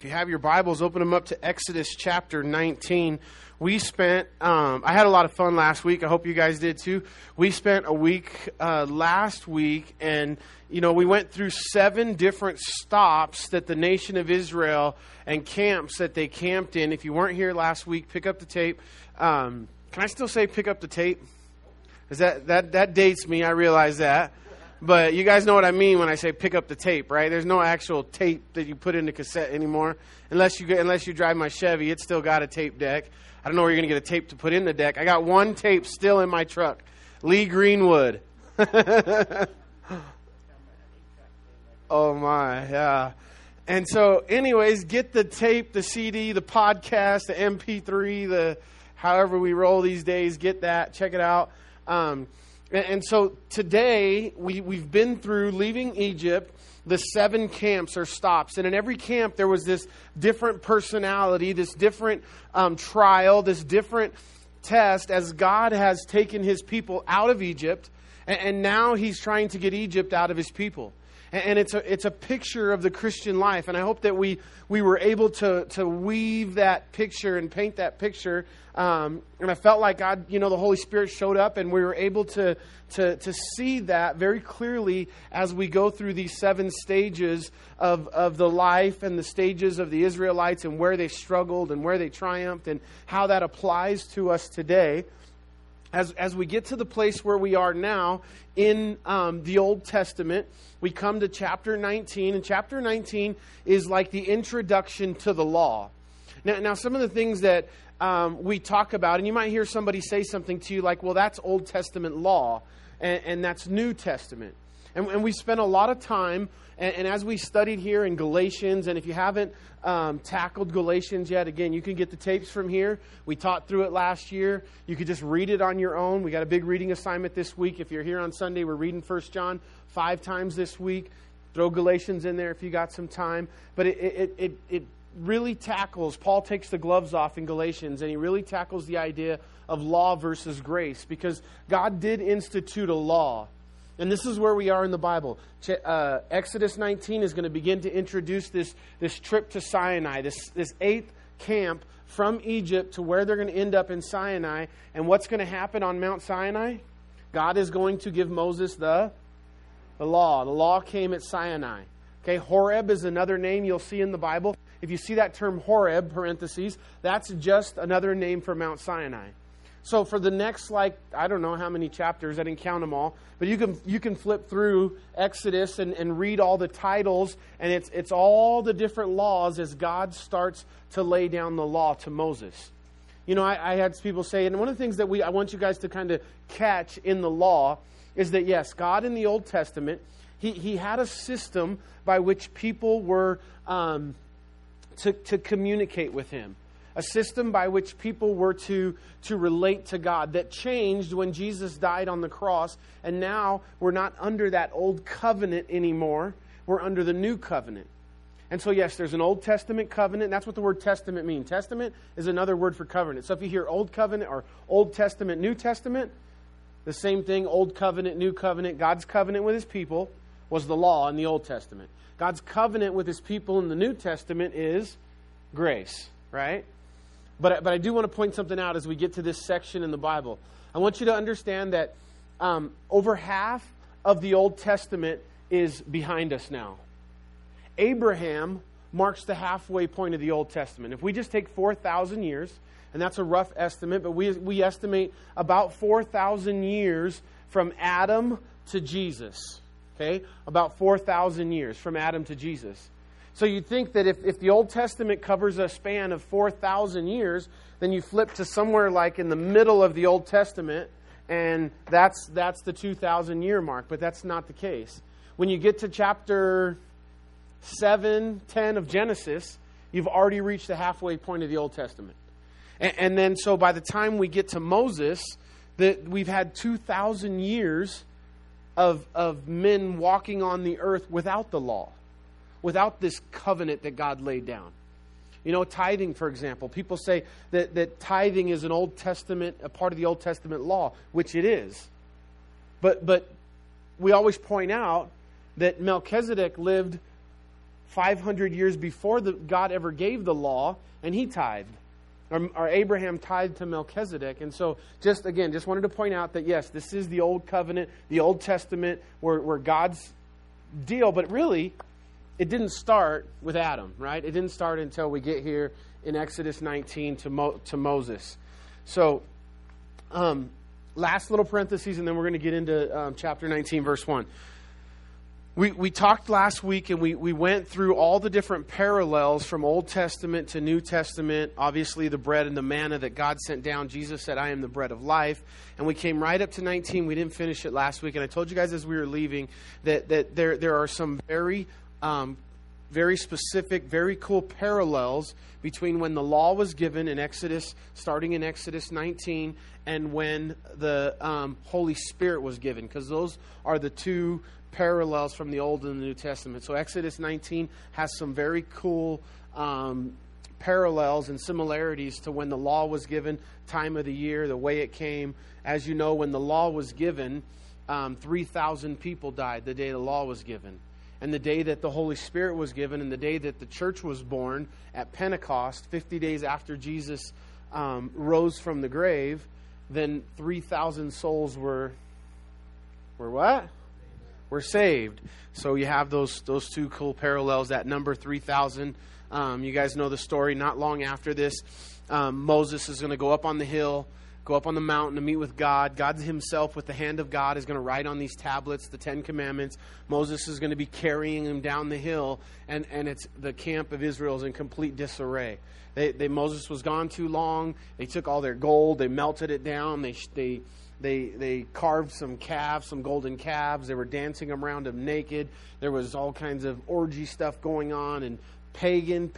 If you have your Bibles, open them up to Exodus chapter 19. We spent, I had a lot of fun last week. I hope you guys did too. We spent a week last week, and we went through 7 different stops that the nation of Israel and camps that they camped in. If you weren't here last week, pick up the tape. Can I still say pick up the tape? Because that dates me, I realize that. But you guys know what I mean when I say pick up the tape, right? There's no actual tape that you put in the cassette anymore. Unless you drive my Chevy, it's still got a tape deck. I don't know where you're going to get a tape to put in the deck. I got 1 tape still in my truck. Lee Greenwood. Oh, my, yeah. And so, anyways, get the tape, the CD, the podcast, the MP3, the however we roll these days. Get that. Check it out. And so today, we've been through leaving Egypt, the 7 camps or stops. And in every camp, there was this different personality, this different trial, this different test as God has taken his people out of Egypt. And now he's trying to get Egypt out of his people. And it's a picture of the Christian life. And I hope that we were able to weave that picture and paint that picture. And I felt like God, the Holy Spirit showed up, and we were able to see that very clearly as we go through these 7 stages of the life and the stages of the Israelites and where they struggled and where they triumphed and how that applies to us today. As we get to the place where we are now in the Old Testament, we come to chapter 19, and chapter 19 is like the introduction to the law. Now some of the things that we talk about, and you might hear somebody say something to you like, well, that's Old Testament law, and that's New Testament. And we spent a lot of time, and as we studied here in Galatians, and if you haven't tackled Galatians yet, again, you can get the tapes from here. We taught through it last year. You could just read it on your own. We got a big reading assignment this week. If you're here on Sunday, we're reading 1 John 5 times this week. Throw Galatians in there if you got some time. But it really tackles, Paul takes the gloves off in Galatians, and he really tackles the idea of law versus grace, because God did institute a law. And this is where we are in the Bible. Exodus 19 is going to begin to introduce this trip to Sinai, this 8th camp from Egypt to where they're going to end up in Sinai. And what's going to happen on Mount Sinai? God is going to give Moses the law. The law came at Sinai. Okay, Horeb is another name you'll see in the Bible. If you see that term Horeb, parentheses, that's just another name for Mount Sinai. So for the next, I don't know how many chapters, I didn't count them all, but you can flip through Exodus and read all the titles, and it's all the different laws as God starts to lay down the law to Moses. I had people say, and one of the things that I want you guys to kind of catch in the law is that, yes, God in the Old Testament, he had a system by which people were to communicate with him. A system by which people were to relate to God that changed when Jesus died on the cross. And now we're not under that old covenant anymore. We're under the new covenant. And so, yes, there's an Old Testament covenant. That's what the word testament means. Testament is another word for covenant. So if you hear Old Covenant or Old Testament, New Testament, the same thing, Old Covenant, New Covenant. God's covenant with his people was the law in the Old Testament. God's covenant with his people in the New Testament is grace, right? But I do want to point something out as we get to this section in the Bible. I want you to understand that over half of the Old Testament is behind us now. Abraham marks the halfway point of the Old Testament. If we just take 4,000 years, and that's a rough estimate, but we estimate about 4,000 years from Adam to Jesus. Okay? About 4,000 years from Adam to Jesus. So you'd think that if the Old Testament covers a span of 4,000 years, then you flip to somewhere like in the middle of the Old Testament, and that's the 2,000-year mark, but that's not the case. When you get to chapter 7, 10 of Genesis, you've already reached the halfway point of the Old Testament. And then so by the time we get to Moses, we've had 2,000 years of men walking on the earth without the law. Without this covenant that God laid down. Tithing, for example. People say that tithing is a part of the Old Testament law, which it is. But we always point out that Melchizedek lived 500 years before God ever gave the law, and he tithed. Or Abraham tithed to Melchizedek. And so, just wanted to point out that, yes, this is the Old Covenant, the Old Testament, where God's deal. But really, it didn't start with Adam, right? It didn't start until we get here in Exodus 19 to Moses. So, last little parentheses, and then we're going to get into chapter 19, verse 1. We talked last week, and we went through all the different parallels from Old Testament to New Testament. Obviously, the bread and the manna that God sent down. Jesus said, I am the bread of life. And we came right up to 19. We didn't finish it last week. And I told you guys as we were leaving that there are some very specific, very cool parallels between when the law was given in Exodus, starting in Exodus 19, and when the Holy Spirit was given. Because those are the two parallels from the Old and the New Testament. So Exodus 19 has some very cool parallels and similarities to when the law was given, time of the year, the way it came. As you know, when the law was given, 3,000 people died the day the law was given. And the day that the Holy Spirit was given and the day that the church was born at Pentecost, 50 days after Jesus rose from the grave, then 3,000 souls were what? We're saved. So you have those two cool parallels, that number 3,000. You guys know the story. Not long after this, Moses is going to go up on the hill, go up on the mountain to meet with God. God himself, with the hand of God, is going to write on these tablets the Ten Commandments. Moses is going to be carrying them down the hill, and it's the camp of Israel is in complete disarray. Moses was gone too long. They took all their gold. They melted it down. They carved some golden calves. They were dancing around them naked. There was all kinds of orgy stuff going on and pagan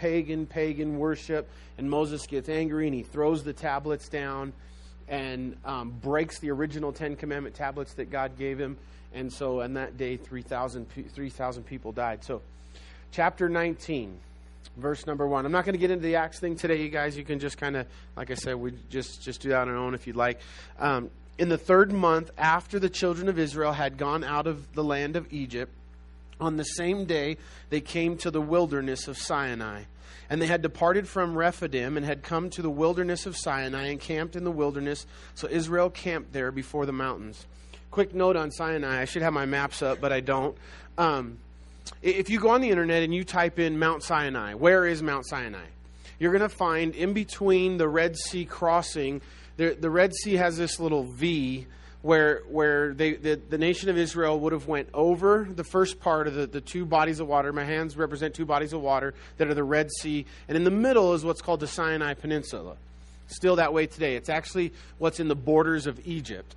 worship. And Moses gets angry and he throws the tablets down and breaks the original Ten Commandment tablets that God gave him. And so on that day, 3,000 people died. So chapter 19, verse number 1. I'm not going to get into the Acts thing today, you guys. You can just kind of, like I said, we just do that on our own if you'd like. In the third month after the children of Israel had gone out of the land of Egypt, on the same day they came to the wilderness of Sinai. And they had departed from Rephidim and had come to the wilderness of Sinai and camped in the wilderness. So Israel camped there before the mountains. Quick note on Sinai. I should have my maps up, but I don't. If you go on the internet and you type in Mount Sinai, where is Mount Sinai? You're going to find in between the Red Sea crossing, the Red Sea has this little V where the nation of Israel would have went over the first part of the two bodies of water. My hands represent two bodies of water that are the Red Sea. And in the middle is what's called the Sinai Peninsula. Still that way today. It's actually what's in the borders of Egypt.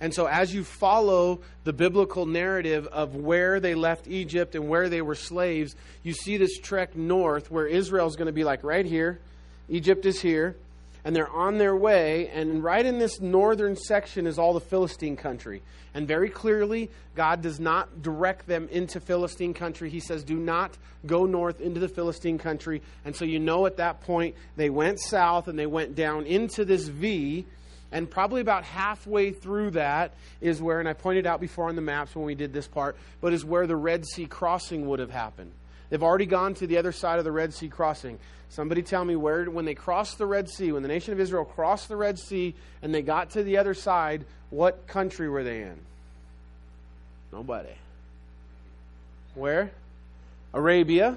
And so as you follow the biblical narrative of where they left Egypt and where they were slaves, you see this trek north where Israel's going to be like right here. Egypt is here. And they're on their way, and right in this northern section is all the Philistine country. And very clearly, God does not direct them into Philistine country. He says, do not go north into the Philistine country. And so you know at that point, they went south, and they went down into this V, and probably about halfway through that is where, and I pointed out before on the maps when we did this part, but is where the Red Sea crossing would have happened. They've already gone to the other side of the Red Sea crossing. Somebody tell me where, when they crossed the Red Sea, when the nation of Israel crossed the Red Sea and they got to the other side, what country were they in? Nobody. Where? Arabia.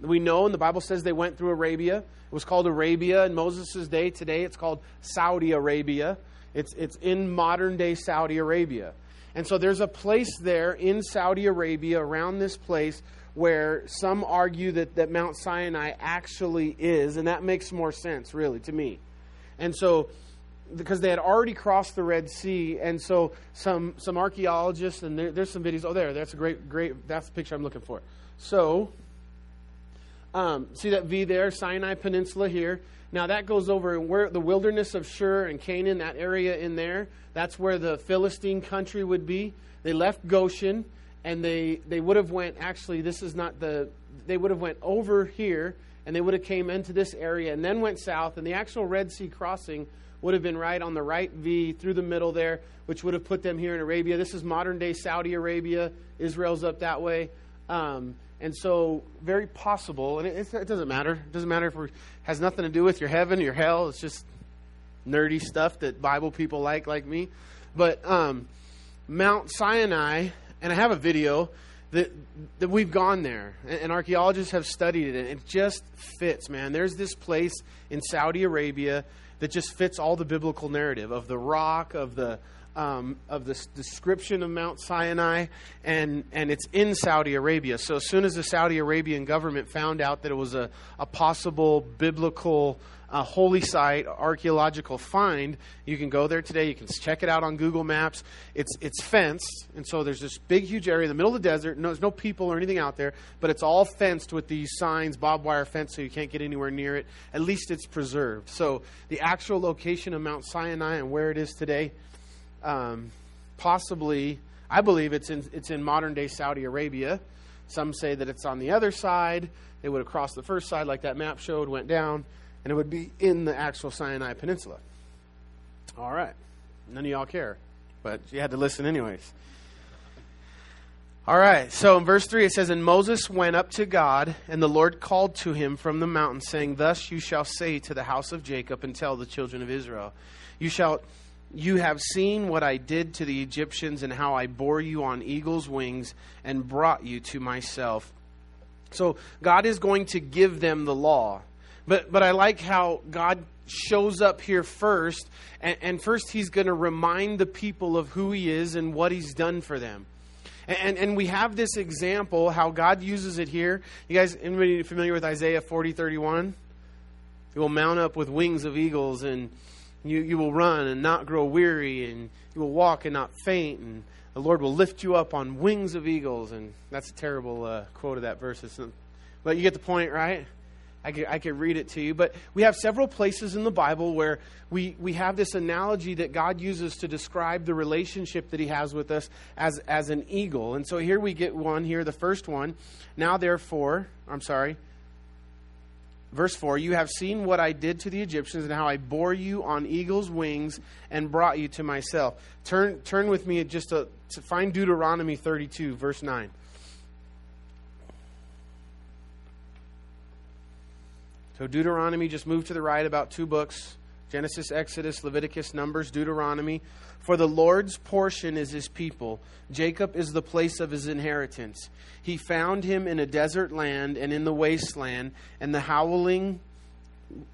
We know, and the Bible says they went through Arabia. It was called Arabia in Moses' day. Today it's called Saudi Arabia. It's in modern-day Saudi Arabia. And so there's a place there in Saudi Arabia around this place where some argue that Mount Sinai actually is, and that makes more sense, really, to me. And so, because they had already crossed the Red Sea, and so some archaeologists, and there's some videos. Oh, that's a great, that's the picture I'm looking for. So, see that V there, Sinai Peninsula here. Now that goes over where the wilderness of Shur and Canaan, that area in there, that's where the Philistine country would be. They left Goshen, and they would have went, actually, this is not the, they would have went over here, and they would have came into this area, and then went south, and the actual Red Sea crossing would have been right on the right V through the middle there, which would have put them here in Arabia. This is modern-day Saudi Arabia. Israel's up that way. And so, very possible, and it doesn't matter. It doesn't matter if it has nothing to do with your heaven, your hell. It's just nerdy stuff that Bible people like me. But Mount Sinai, and I have a video that we've gone there, and archaeologists have studied it, and it just fits, man. There's this place in Saudi Arabia that just fits all the biblical narrative of the rock, of this description of Mount Sinai, and it's in Saudi Arabia. So as soon as the Saudi Arabian government found out that it was a possible biblical holy site, archaeological find, you can go there today. You can check it out on Google Maps. It's fenced, and so there's this big, huge area in the middle of the desert. No, there's no people or anything out there, but it's all fenced with these signs, barbed wire fence, so you can't get anywhere near it. At least it's preserved. So the actual location of Mount Sinai and where it is today, possibly, I believe it's in modern-day Saudi Arabia. Some say that it's on the other side. They would have crossed the first side like that map showed, went down, and it would be in the actual Sinai Peninsula. All right. None of y'all care, but you had to listen anyways. All right. So in verse 3, it says, "And Moses went up to God, and the Lord called to him from the mountain, saying, 'Thus you shall say to the house of Jacob and tell the children of Israel, You have seen what I did to the Egyptians and how I bore you on eagle's wings and brought you to myself.'" So God is going to give them the law. But I like how God shows up here first. And first he's going to remind the people of who he is and what he's done for them. And we have this example, how God uses it here. You guys, anybody familiar with Isaiah 40:31? "You will mount up with wings of eagles, and you will run and not grow weary, and you will walk and not faint, and the Lord will lift you up on wings of eagles." And that's a terrible quote of that verse. But you get the point, right? I could read it to you. But we have several places in the Bible where we have this analogy that God uses to describe the relationship that he has with us as an eagle. And so here we get one here, the first one. Verse 4, "You have seen what I did to the Egyptians and how I bore you on eagle's wings and brought you to myself." Turn with me just to find Deuteronomy 32, verse 9. So Deuteronomy, just move to the right about two books: Genesis, Exodus, Leviticus, Numbers, Deuteronomy. "For the Lord's portion is his people. Jacob is the place of his inheritance. He found him in a desert land and in the wasteland and the howling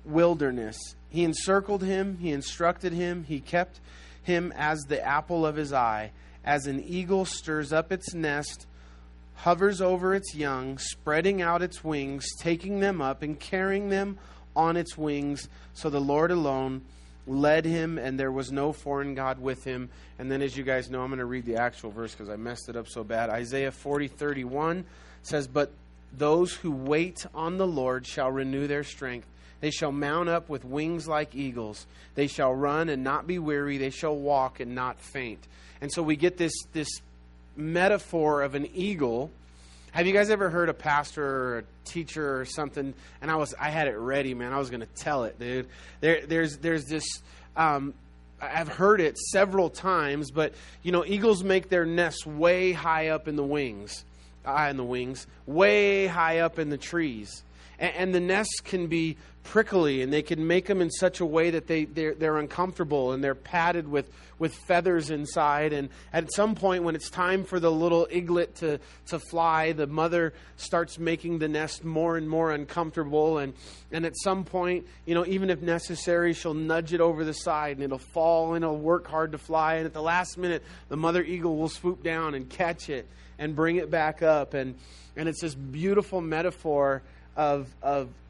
wilderness. He encircled him. He instructed him. He kept him as the apple of his eye. As an eagle stirs up its nest, hovers over its young, spreading out its wings, taking them up and carrying them on its wings. So the Lord alone led him, and there was no foreign god with him." And then, as you guys know, I'm going to read the actual verse because I messed it up so bad. Isaiah 40:31 says, "But those who wait on the Lord shall renew their strength. They shall mount up with wings like eagles. They shall run and not be weary. They shall walk and not faint." And so we get this metaphor of an eagle. Have you guys ever heard a pastor or a teacher or something? And I had it ready, man. I was going to tell it, dude. There's this, I've heard it several times, but, you know, eagles make their nests way high up in the wings, way high up in the trees. And the nests can be prickly, and they can make them in such a way that they're uncomfortable, and they're padded with feathers inside. And at some point, when it's time for the little eaglet to fly, the mother starts making the nest more and more uncomfortable. And at some point, you know, even if necessary, she'll nudge it over the side, and it'll fall, and it'll work hard to fly. And at the last minute, the mother eagle will swoop down and catch it and bring it back up. And it's this beautiful metaphor of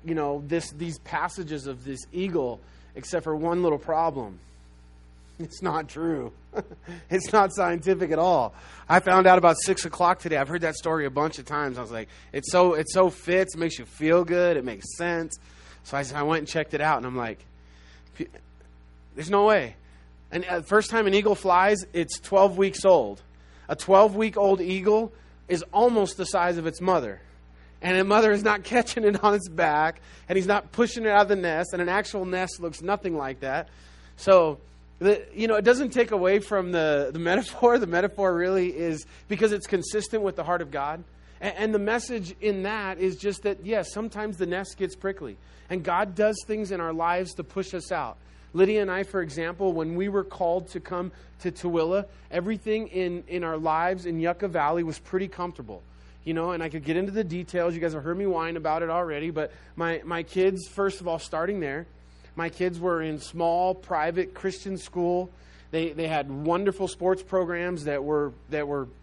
you know, these passages of this eagle, except for one little problem. It's not true. It's not scientific at all. I found out about 6 o'clock today. I've heard that story a bunch of times. I was like, it so fits, makes you feel good, it makes sense. So I went and checked it out, and I'm like, there's no way. And the first time an eagle flies, it's 12 weeks old. A 12-week-old eagle is almost the size of its mother. And a mother is not catching it on its back, and he's not pushing it out of the nest, and an actual nest looks nothing like that. So, you know, it doesn't take away from the metaphor. The metaphor really is, because it's consistent with the heart of God, And the message in that is just that, yes, sometimes the nest gets prickly. And God does things in our lives to push us out. Lydia and I, for example, when we were called to come to Tooele, everything in our lives in Yucca Valley was pretty comfortable. You know, and I could get into the details. You guys have heard me whine about it already. But my kids, first of all, starting there, my kids were in small, private Christian school. They had wonderful sports programs that were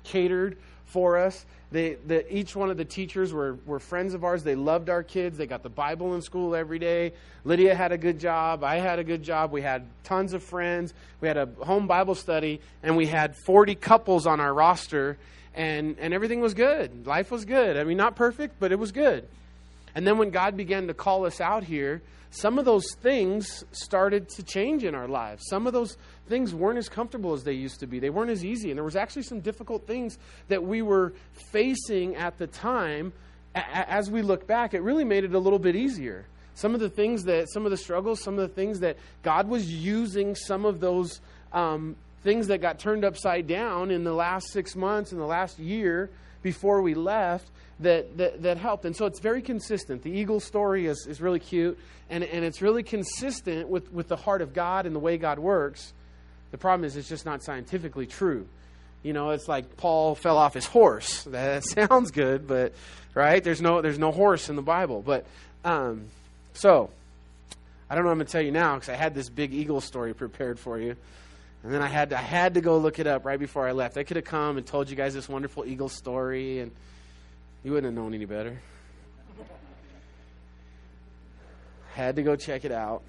catered for us. Each one of the teachers were friends of ours. They loved our kids. They got the Bible in school every day. Lydia had a good job. I had a good job. We had tons of friends. We had a home Bible study, and we had 40 couples on our roster, and everything was good. Life was good. I mean, not perfect, but it was good. And then when God began to call us out here, some of those things started to change in our lives. Some of those things weren't as comfortable as they used to be. They weren't as easy. And there was actually some difficult things that we were facing at the time. As we look back, it really made it a little bit easier. Some of the struggles, some of the things that God was using, some of those things that got turned upside down in the last 6 months, in the last year before we left, that helped. And so it's very consistent. The eagle story is really cute, and it's really consistent with the heart of God and the way God works. The problem is it's just not scientifically true. You know, it's like Paul fell off his horse. That sounds good, but right? There's no horse in the Bible. But so I don't know what I'm going to tell you now, because I had this big eagle story prepared for you. And then I had to go look it up right before I left. I could have come and told you guys this wonderful eagle story, and you wouldn't have known any better. Had to go check it out.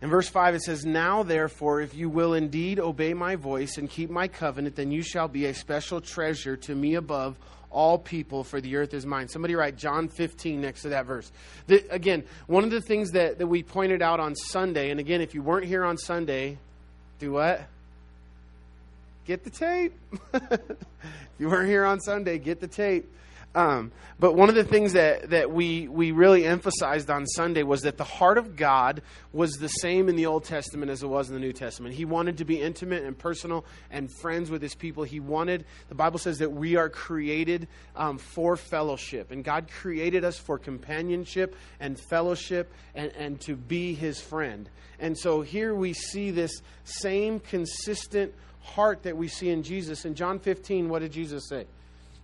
In verse 5, it says, "Now, therefore, if you will indeed obey my voice and keep my covenant, then you shall be a special treasure to me above all people, for the earth is mine." Somebody write John 15 next to that verse. Again, one of the things that we pointed out on Sunday, and again, if you weren't here on Sunday, do what? Get the tape. If you weren't here on Sunday, get the tape. But one of the things that we really emphasized on Sunday was that the heart of God was the same in the Old Testament as it was in the New Testament. He wanted to be intimate and personal and friends with his people. The Bible says that we are created for fellowship, and God created us for companionship and fellowship and to be his friend. And so here we see this same consistent heart that we see in Jesus. In John 15, what did Jesus say?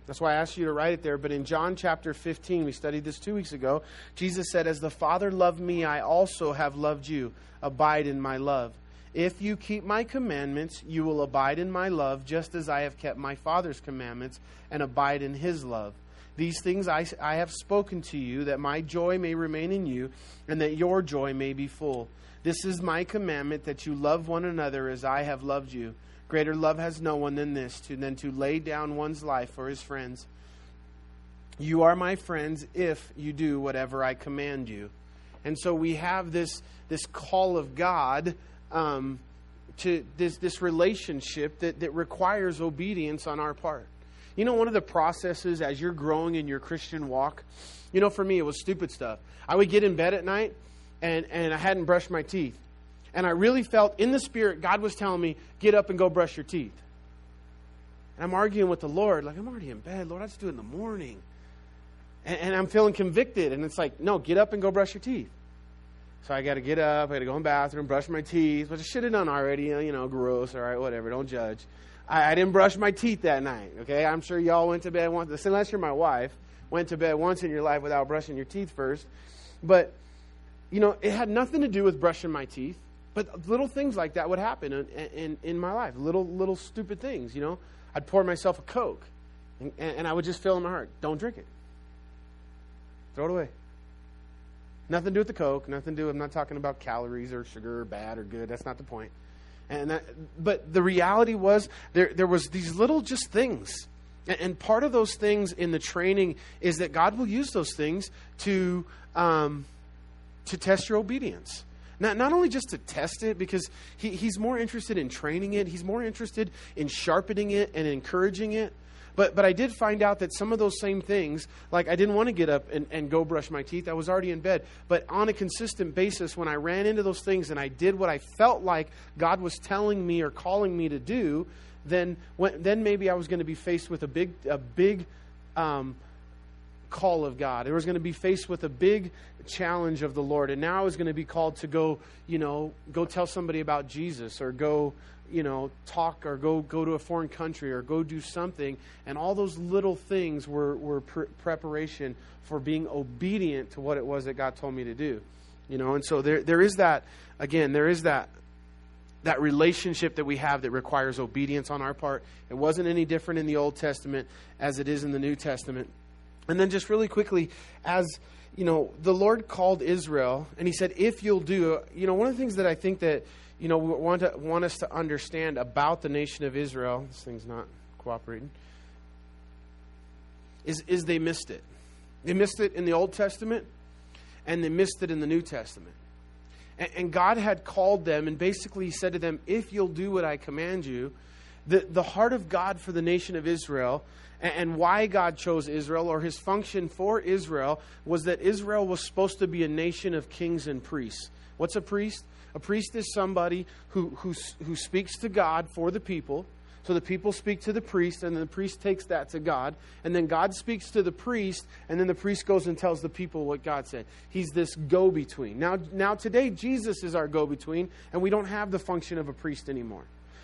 That's why I asked you to write it there. But in John chapter 15, we studied this 2 weeks ago. Jesus said, "As the Father loved me, I also have loved you. Abide in my love. If you keep my commandments, you will abide in my love, just as I have kept my Father's commandments and abide in his love. These things I have spoken to you, that my joy may remain in you and that your joy may be full. This is my commandment, that you love one another as I have loved you. Greater love has no one than this, than to lay down one's life for his friends. You are my friends if you do whatever I command you." And so we have this call of God to this relationship that requires obedience on our part. You know, one of the processes as you're growing in your Christian walk, you know, for me, it was stupid stuff. I would get in bed at night and I hadn't brushed my teeth. And I really felt in the spirit, God was telling me, "Get up and go brush your teeth." And I'm arguing with the Lord, like, "I'm already in bed, Lord, I just do it in the morning." And I'm feeling convicted. And it's like, "No, get up and go brush your teeth." So I got to get up, I got to go in the bathroom, brush my teeth, which I should have done already. You know, gross, all right, whatever, don't judge. I didn't brush my teeth that night, okay? I'm sure y'all went to bed once, unless you're my wife, went to bed once in your life without brushing your teeth first. But, you know, it had nothing to do with brushing my teeth. But little things like that would happen in my life. Little stupid things, you know. I'd pour myself a Coke, and I would just feel in my heart, "Don't drink it. Throw it away." Nothing to do with the Coke. I'm not talking about calories or sugar or bad or good. That's not the point. But the reality was there was these little just things. And part of those things in the training is that God will use those things to test your obedience. Not only just to test it, because he's more interested in training it. He's more interested in sharpening it and encouraging it. But I did find out that some of those same things, like I didn't want to get up and go brush my teeth. I was already in bed. But on a consistent basis, when I ran into those things and I did what I felt like God was telling me or calling me to do, then maybe I was going to be faced with a big call of God. I was going to be faced with a big challenge of the Lord. And now I was going to be called to go tell somebody about Jesus, or go talk, or go to a foreign country, or go do something. And all those little things were preparation for being obedient to what it was that God told me to do. And so there is that, again, there is that relationship that we have that requires obedience on our part. It wasn't any different in the Old Testament as it is in the New Testament. And then just really quickly, as the Lord called Israel, and he said, if you'll do, one of the things that I think that, we want us to understand about the nation of Israel, this thing's not cooperating, is they missed it. They missed it in the Old Testament, and they missed it in the New Testament. And God had called them and basically said to them, if you'll do what I command you. The heart of God for the nation of Israel and why God chose Israel, or his function for Israel, was that Israel was supposed to be a nation of kings and priests. What's a priest? A priest is somebody who speaks to God for the people. So the people speak to the priest, and the priest takes that to God. And then God speaks to the priest, and then the priest goes and tells the people what God said. He's this go-between. Now today, Jesus is our go-between, and we don't have the function of a priest anymore.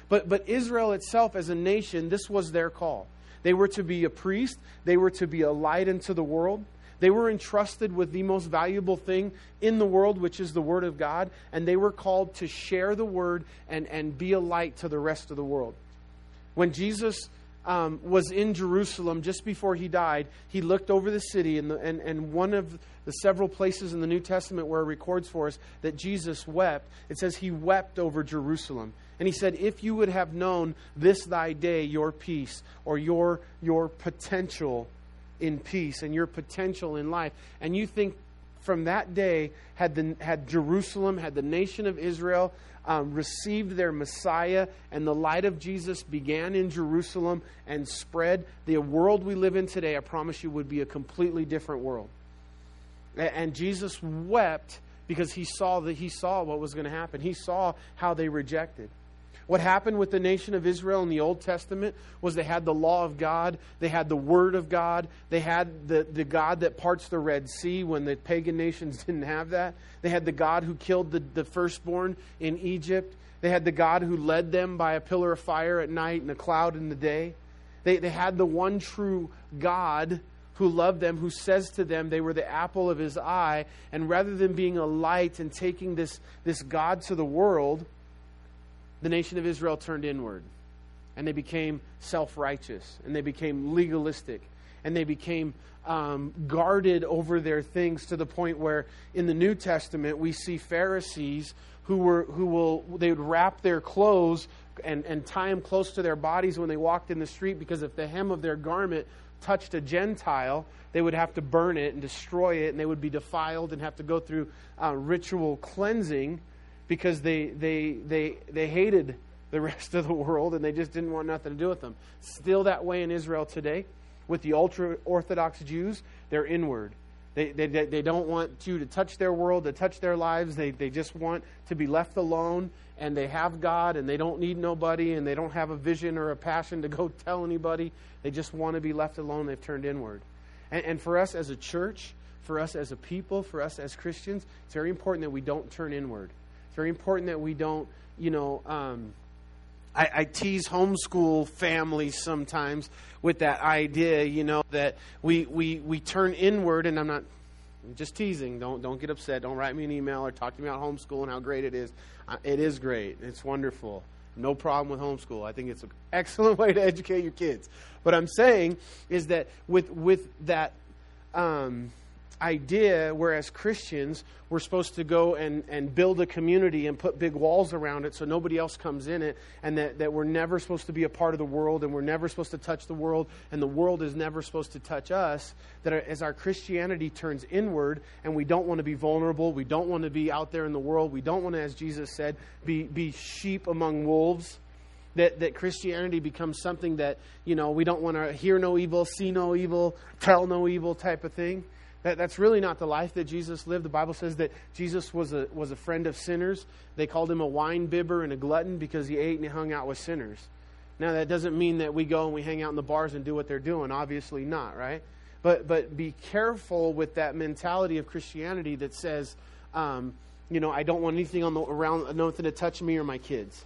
But Israel itself as a nation, this was their call. They were to be a priest. They were to be a light into the world. They were entrusted with the most valuable thing in the world, which is the Word of God. And they were called to share the Word and be a light to the rest of the world. When Jesus was in Jerusalem just before he died, he looked over the city. And one of the several places in the New Testament where it records for us that Jesus wept, it says he wept over Jerusalem. And he said, if you would have known this thy day, your peace, or your potential in peace and your potential in life. And you think from that day, had Jerusalem, had the nation of Israel received their Messiah, and the light of Jesus began in Jerusalem and spread, the world we live in today, I promise you, would be a completely different world. And Jesus wept because he saw what was going to happen. He saw how they rejected. What happened with the nation of Israel in the Old Testament was they had the law of God. They had the Word of God. They had the God that parts the Red Sea when the pagan nations didn't have that. They had the God who killed the firstborn in Egypt. They had the God who led them by a pillar of fire at night and a cloud in the day. They had the one true God who loved them, who says to them they were the apple of his eye. And rather than being a light and taking this God to the world, the nation of Israel turned inward, and they became self-righteous, and they became legalistic, and they became guarded over their things, to the point where in the New Testament we see Pharisees who would wrap their clothes and tie them close to their bodies when they walked in the street, because if the hem of their garment touched a Gentile, they would have to burn it and destroy it, and they would be defiled and have to go through ritual cleansing, because they hated the rest of the world and they just didn't want nothing to do with them. Still that way in Israel today with the ultra-Orthodox Jews. They're inward. They don't want you to touch their world, to touch their lives. They just want to be left alone, and they have God, and they don't need nobody, and they don't have a vision or a passion to go tell anybody. They just want to be left alone. They've turned inward. And for us as a church, for us as a people, for us as Christians, it's very important that we don't turn inward. It's very important that we don't, I tease homeschool families sometimes with that idea, that we turn inward, and I'm just teasing. Don't get upset. Don't write me an email or talk to me about homeschool and how great it is. It is great. It's wonderful. No problem with homeschool. I think it's an excellent way to educate your kids. What I'm saying is that with that idea, whereas Christians, we're supposed to go and build a community and put big walls around it so nobody else comes in it, and that we're never supposed to be a part of the world, and we're never supposed to touch the world, and the world is never supposed to touch us, that as our Christianity turns inward, and we don't want to be vulnerable, we don't want to be out there in the world, we don't want to, as Jesus said, be sheep among wolves, that Christianity becomes something that, we don't want to hear no evil, see no evil, tell no evil type of thing. That's really not the life that Jesus lived. The Bible says that Jesus was a friend of sinners. They called him a wine bibber and a glutton because he ate and he hung out with sinners. Now, that doesn't mean that we go and we hang out in the bars and do what they're doing. Obviously not, right? But be careful with that mentality of Christianity that says, I don't want anything around, nothing to touch me or my kids.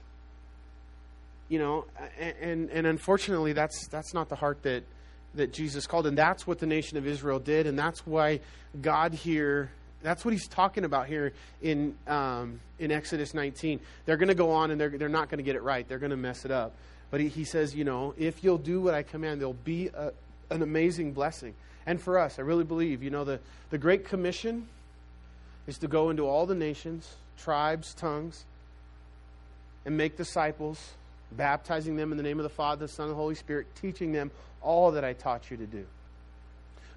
And unfortunately, that's not the heart that Jesus called. And that's what the nation of Israel did. And that's why God here, that's what he's talking about here in Exodus 19. They're going to go on and they're not going to get it right. They're going to mess it up. But he says, if you'll do what I command, there'll be an amazing blessing. And for us, I really believe, the Great Commission is to go into all the nations, tribes, tongues, and make disciples, baptizing them in the name of the Father, the Son, and the Holy Spirit, teaching them all that I taught you to do.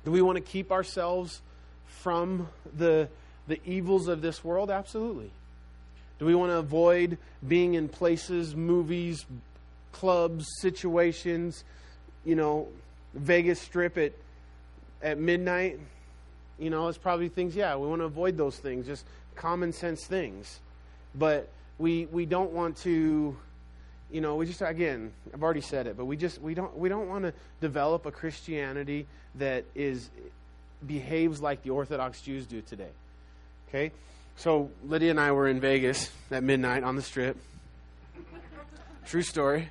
Do we want to keep ourselves from the evils of this world? Absolutely. Do we want to avoid being in places, movies, clubs, situations, Vegas Strip at midnight? It's probably things, we want to avoid those things, just common sense things. But we don't want to, we just, again, I've already said it, but we don't want to develop a Christianity that behaves like the Orthodox Jews do today. Okay? So Lydia and I were in Vegas at midnight on the Strip. True story.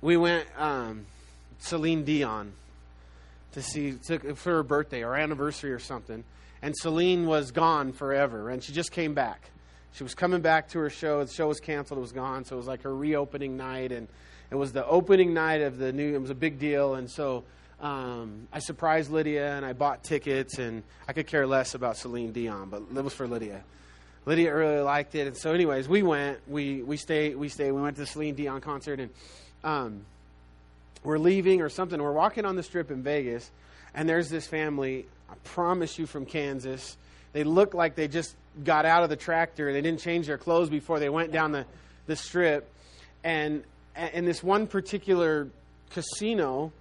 We went Celine Dion to see for her birthday or anniversary or something. And Celine was gone forever, and she just came back. She was coming back to her show. The show was canceled. It was gone. So it was like her reopening night, and it was the opening night of the new. It was a big deal, and so I surprised Lydia, and I bought tickets, and I could care less about Celine Dion, but it was for Lydia. Lydia really liked it, and so anyways, we went. We went to the Celine Dion concert, and we're leaving or something. We're walking on the Strip in Vegas, and there's this family, I promise you, from Kansas. They look like they just got out of the tractor. They didn't change their clothes before they went down the Strip. And this one particular casino,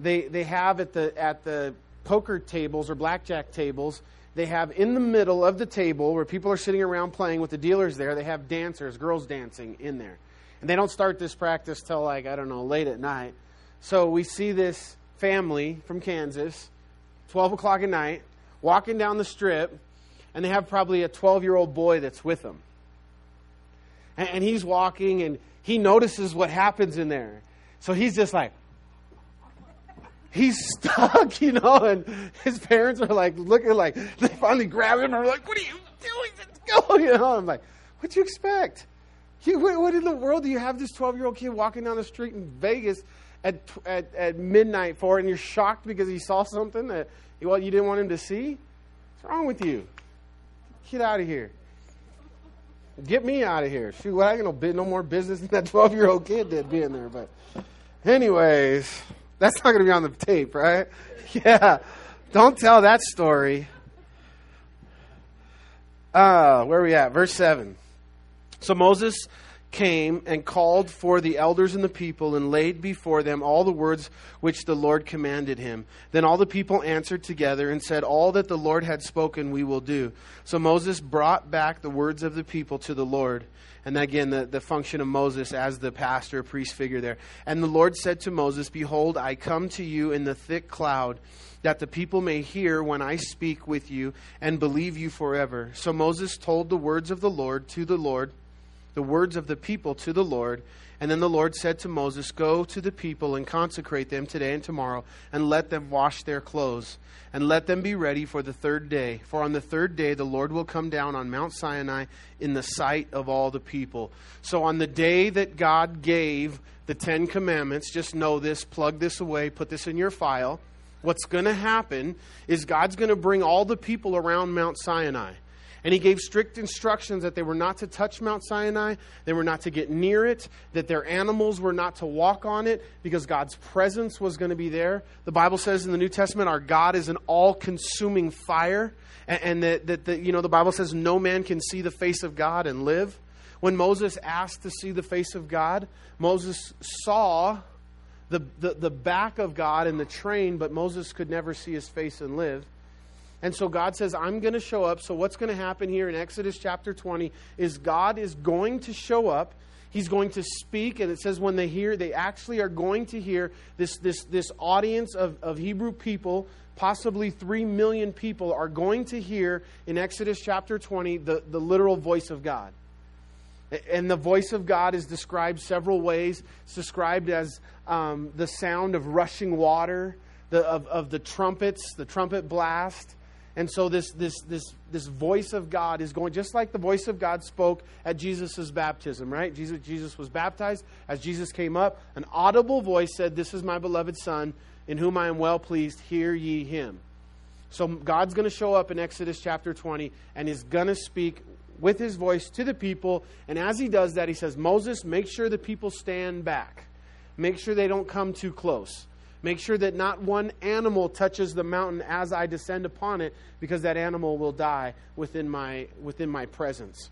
they have at the poker tables or blackjack tables, they have in the middle of the table where people are sitting around playing with the dealers there, they have dancers, girls dancing in there. And they don't start this practice till late at night. So we see this family from Kansas, 12 o'clock at night, walking down the Strip, and they have probably a 12-year-old boy that's with them. And he's walking, and he notices what happens in there. So he's just like, he's stuck, and his parents are like looking like, they finally grab him and are like, what are you doing? Let's go, I'm like, what'd you expect? What in the world do you have this 12-year-old kid walking down the street in Vegas at midnight for, and you're shocked because he saw something that you didn't want him to see? What's wrong with you? Get out of here. Get me out of here. Shoot, I ain't no more business than that 12-year-old kid did being there. But anyways, that's not going to be on the tape, right? Yeah. Don't tell that story. Where are we at? Verse 7. So Moses came and called for the elders and the people and laid before them all the words which the Lord commanded him. Then all the people answered together and said, all that the Lord had spoken we will do. So Moses brought back the words of the people to the Lord. And again, the function of Moses as the pastor, priest figure there. And the Lord said to Moses, behold, I come to you in the thick cloud, that the people may hear when I speak with you and believe you forever. So Moses told the words of the Lord to the Lord, the words of the people to the Lord. And then the Lord said to Moses, go to the people and consecrate them today and tomorrow, and let them wash their clothes, and let them be ready for the third day. For on the third day, the Lord will come down on Mount Sinai in the sight of all the people. So on the day that God gave the 10 commandments, just know this, plug this away, put this in your file. What's going to happen is God's going to bring all the people around Mount Sinai. And he gave strict instructions that they were not to touch Mount Sinai, they were not to get near it, that their animals were not to walk on it, because God's presence was going to be there. The Bible says in the New Testament, our God is an all-consuming fire, and that the Bible says no man can see the face of God and live. When Moses asked to see the face of God, Moses saw the back of God in the train, but Moses could never see his face and live. And so God says, I'm going to show up. So what's going to happen here in Exodus chapter 20 is God is going to show up. He's going to speak, and it says when they hear, they actually are going to hear this audience of Hebrew people, possibly 3 million people, are going to hear in Exodus chapter 20 the literal voice of God. And the voice of God is described several ways. It's described as the sound of rushing water, of the trumpets, the trumpet blast. And so this voice of God is going, just like the voice of God spoke at Jesus' baptism, right? Jesus was baptized. As Jesus came up, an audible voice said, "This is my beloved Son, in whom I am well pleased. Hear ye him." So God's going to show up in Exodus chapter 20 and is going to speak with his voice to the people. And as he does that, he says, "Moses, make sure the people stand back. Make sure they don't come too close. Make sure that not one animal touches the mountain as I descend upon it, because that animal will die within my presence."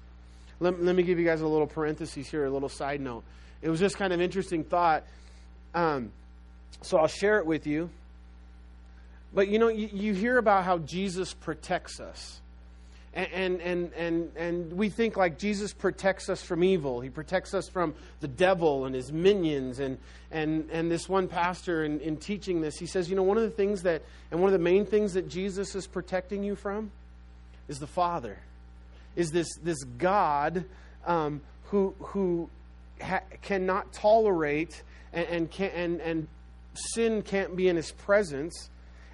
Let me give you guys a little parenthesis here, a little side note. It was just kind of interesting thought. So I'll share it with you. But you hear about how Jesus protects us. And we think like Jesus protects us from evil. He protects us from the devil and his minions. And this one pastor in teaching this, he says, one of the things that, and one of the main things that Jesus is protecting you from is the Father, is this God who cannot tolerate and sin can't be in his presence.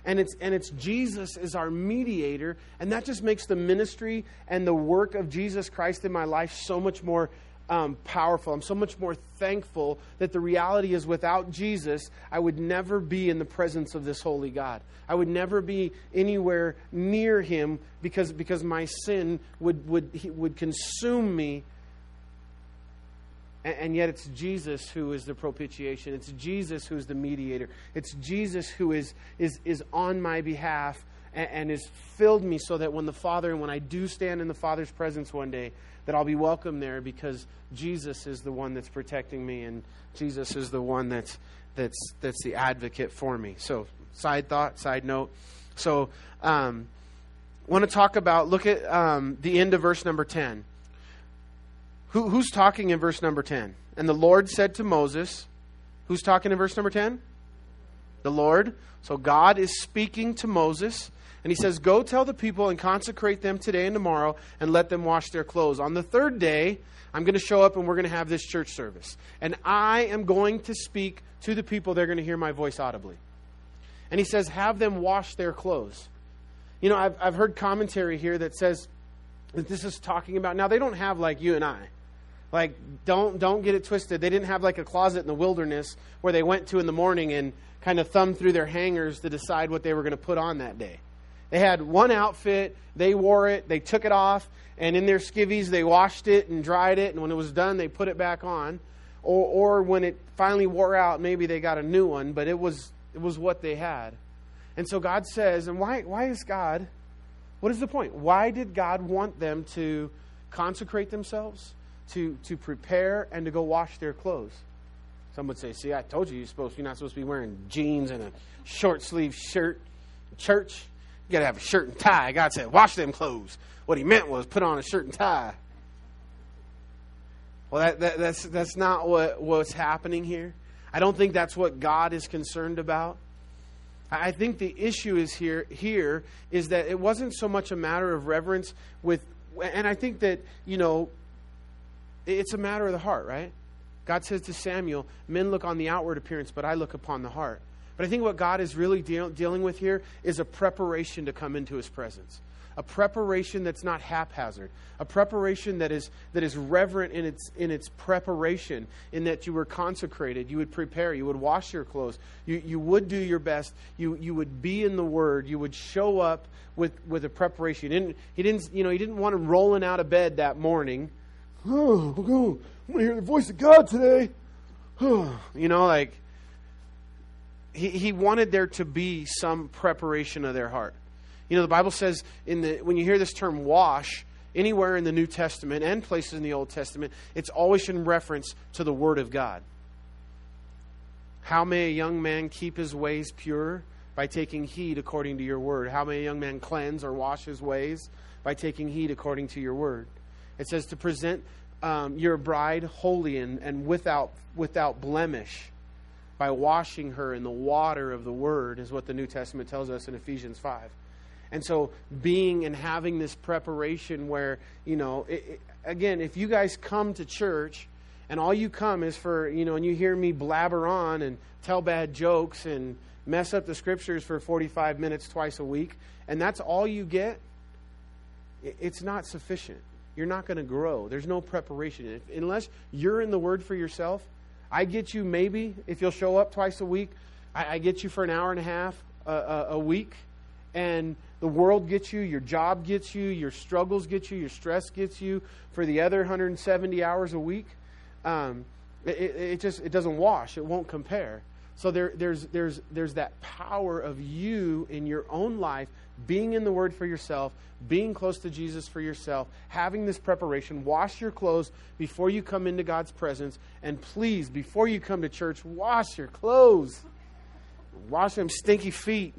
And it's Jesus is our mediator, and that just makes the ministry and the work of Jesus Christ in my life so much more powerful. I'm so much more thankful that the reality is, without Jesus, I would never be in the presence of this holy God. I would never be anywhere near Him, because my sin would consume me. And yet it's Jesus who is the propitiation. It's Jesus who is the mediator. It's Jesus who is on my behalf and has filled me, so that when the Father, and when I do stand in the Father's presence one day, that I'll be welcome there, because Jesus is the one that's protecting me, and Jesus is the one that's the advocate for me. So, side thought, side note. So, I want to talk about, look at the end of verse number 10. Who's talking in verse number 10? And the Lord said to Moses, who's talking in verse number 10? The Lord. So God is speaking to Moses, and he says, "Go tell the people and consecrate them today and tomorrow, and let them wash their clothes. On the third day, I'm going to show up, and we're going to have this church service. And I am going to speak to the people. They're going to hear my voice audibly." And he says, "Have them wash their clothes." I've heard commentary here that says that this is talking about, now they don't have like you and I. Like, don't get it twisted. They didn't have like a closet in the wilderness where they went to in the morning and kind of thumbed through their hangers to decide what they were going to put on that day. They had one outfit, they wore it, they took it off, and in their skivvies they washed it and dried it, and when it was done they put it back on. Or when it finally wore out, maybe they got a new one, but it was what they had. And so God says, and why is God, what is the point? Why did God want them to consecrate themselves? To prepare and to go wash their clothes. Some would say, "See, I told you you're not supposed to be wearing jeans and a short sleeve shirt. In church, you gotta have a shirt and tie. God said, wash them clothes. What he meant was put on a shirt and tie." Well, that's not what's happening here. I don't think that's what God is concerned about. I think the issue is here is that it wasn't so much a matter of reverence with, and I think that it's a matter of the heart, right? God says to Samuel, "Men look on the outward appearance, but I look upon the heart." But I think what God is really dealing with here is a preparation to come into his presence. A preparation that's not haphazard. A preparation that is reverent in its preparation, in that you were consecrated, you would prepare, you would wash your clothes, you would do your best, you would be in the Word, you would show up with a preparation. He didn't want him rolling out of bed that morning. "Oh, I'm going to hear the voice of God today." He wanted there to be some preparation of their heart. The Bible says, when you hear this term "wash" anywhere in the New Testament and places in the Old Testament, it's always in reference to the Word of God. "How may a young man keep his ways pure? By taking heed according to your word." How may a young man cleanse or wash his ways? By taking heed according to your word. It says to present your bride holy and without blemish by washing her in the water of the Word, is what the New Testament tells us in Ephesians 5. And so being and having this preparation where, you know, again, if you guys come to church and all you come is for, you know, and you hear me blabber on and tell bad jokes and mess up the scriptures for 45 minutes twice a week, and that's all you get, it's not sufficient. You're not going to grow. There's no preparation. Unless you're in the Word for yourself, I get you maybe, if you'll show up twice a week, I get you for an hour and a half a week, and the world gets you, your job gets you, your struggles get you, your stress gets you for the other 170 hours a week. It doesn't wash. It won't compare. So there's that power of you in your own life being in the Word for yourself, being close to Jesus for yourself, having this preparation. Wash your clothes before you come into God's presence. And please, before you come to church, wash your clothes. Wash them stinky feet.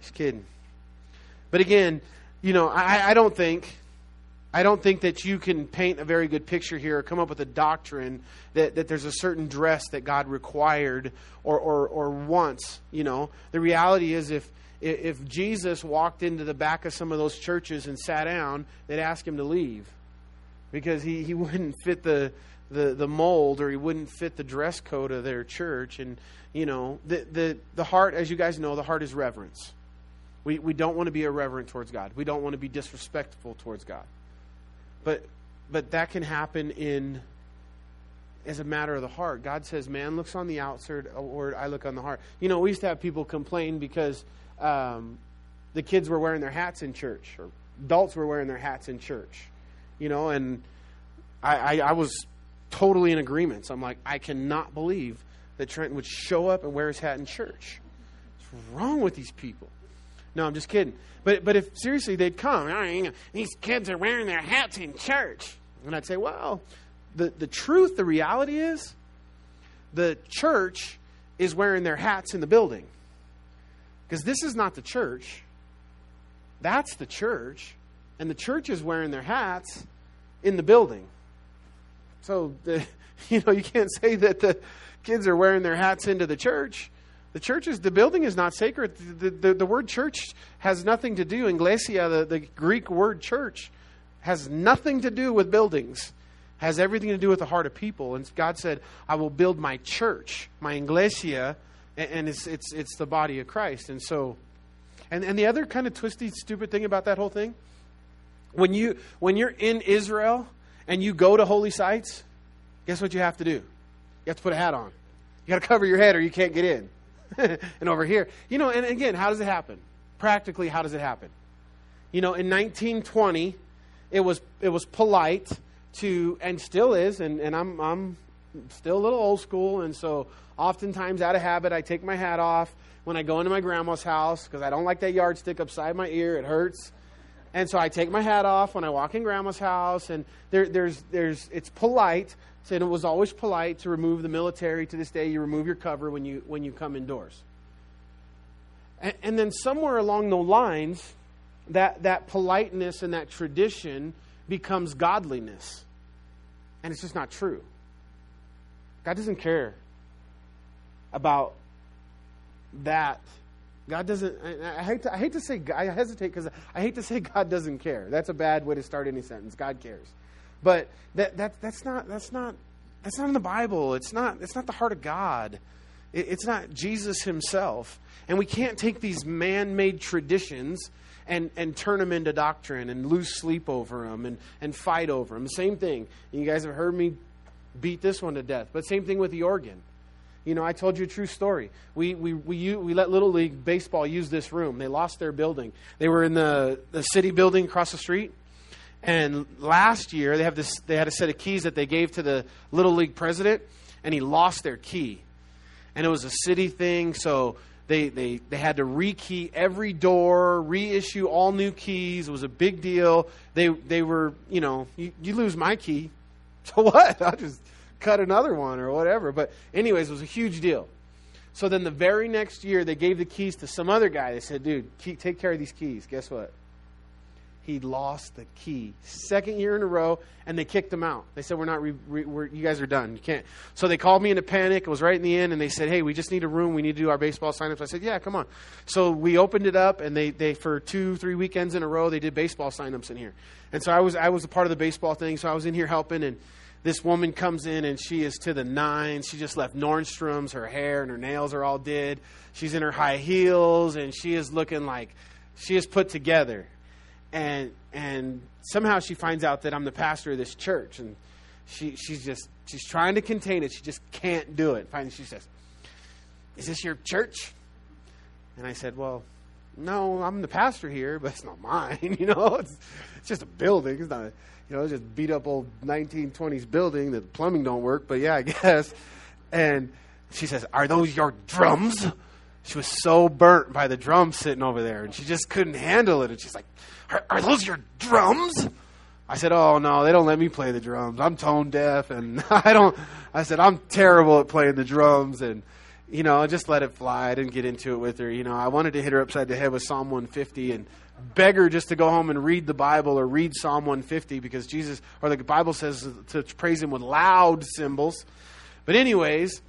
Just kidding. But again, you know, I don't think that you can paint a very good picture here or come up with a doctrine that there's a certain dress that God required or wants, you know. The reality is if Jesus walked into the back of some of those churches and sat down, they'd ask him to leave because he wouldn't fit the mold, or he wouldn't fit the dress code of their church. And, you know, the heart, as you guys know, the heart is reverence. We don't want to be irreverent towards God. We don't want to be disrespectful towards God. But that can happen as a matter of the heart. God says, man looks on the outside, or I look on the heart. You know, we used to have people complain because the kids were wearing their hats in church, or adults were wearing their hats in church. You know, and I was totally in agreement. So I'm like, I cannot believe that Trent would show up and wear his hat in church. What's wrong with these people? No, I'm just kidding. But if seriously, they'd come, these kids are wearing their hats in church. And I'd say, well, the reality is the church is wearing their hats in the building. Because this is not the church. That's the church. And the church is wearing their hats in the building. So, you can't say that the kids are wearing their hats into the church. The church the building is not sacred. The word church has nothing to do, inglesia, the Greek word church, has nothing to do with buildings. Has everything to do with the heart of people. And God said, I will build my church, my inglesia, and it's the body of Christ. And so, and the other kind of twisty, stupid thing about that whole thing, when you're in Israel and you go to holy sites, guess what you have to do? You have to put a hat on. You got to cover your head or you can't get in. And over here, you know, and again, how does it happen? Practically, how does it happen? You know, in 1920, it was polite to, and still is, and I'm still a little old school, and so oftentimes out of habit, I take my hat off when I go into my grandma's house because I don't like that yardstick upside my ear; it hurts. And so I take my hat off when I walk in grandma's house, and there's it's polite. And it was always polite to remove the military. To this day, you remove your cover when you come indoors. And then somewhere along the lines, that politeness and that tradition becomes godliness. And it's just not true. God doesn't care about that. God doesn't. I hate to say. I hesitate because I hate to say God doesn't care. That's a bad way to start any sentence. God cares. But that's not in the Bible. It's not the heart of God. It's not Jesus himself. And we can't take these man-made traditions and turn them into doctrine and lose sleep over them and fight over them. Same thing. You guys have heard me beat this one to death. But same thing with the organ. You know, I told you a true story. We let Little League Baseball use this room. They lost their building. They were in the city building across the street. And last year, they had a set of keys that they gave to the Little League president, and he lost their key. And it was a city thing, so they had to rekey every door, reissue all new keys. It was a big deal. They were, you know, you lose my key, so what? I'll just cut another one or whatever. But anyways, it was a huge deal. So then the very next year, they gave the keys to some other guy. They said, dude, take care of these keys. Guess what? he lost the key. Second year in a row, and they kicked him out. They said, you guys are done. You can't. So they called me in a panic. It was right in the end, and they said, hey, we just need a room. We need to do our baseball signups. I said, yeah, come on. So we opened it up, and they for 2-3 weekends in a row, they did baseball signups in here. And so I was a part of the baseball thing, so I was in here helping, and this woman comes in, and she is to the nines. She just left Nordstrom's. Her hair and her nails are all did. She's in her high heels, and she is looking like she is put together. And somehow she finds out that I'm the pastor of this church, and she's trying to contain it. She just can't do it. Finally, she says, "Is this your church?" And I said, "Well, no, I'm the pastor here, but it's not mine. You know, it's just a building. It's not, it's just beat up old 1920s building that the plumbing don't work. But yeah, I guess." And she says, "Are those your drums?" She was so burnt by the drums sitting over there, and she just couldn't handle it. And she's like, are those your drums? I said, oh, no, they don't let me play the drums. I'm tone deaf, and I said, I'm terrible at playing the drums, and, I just let it fly. I didn't get into it with her. I wanted to hit her upside the head with Psalm 150 and beg her just to go home and read the Bible or read Psalm 150 because Jesus, or the Bible says to praise him with loud cymbals. But anyways...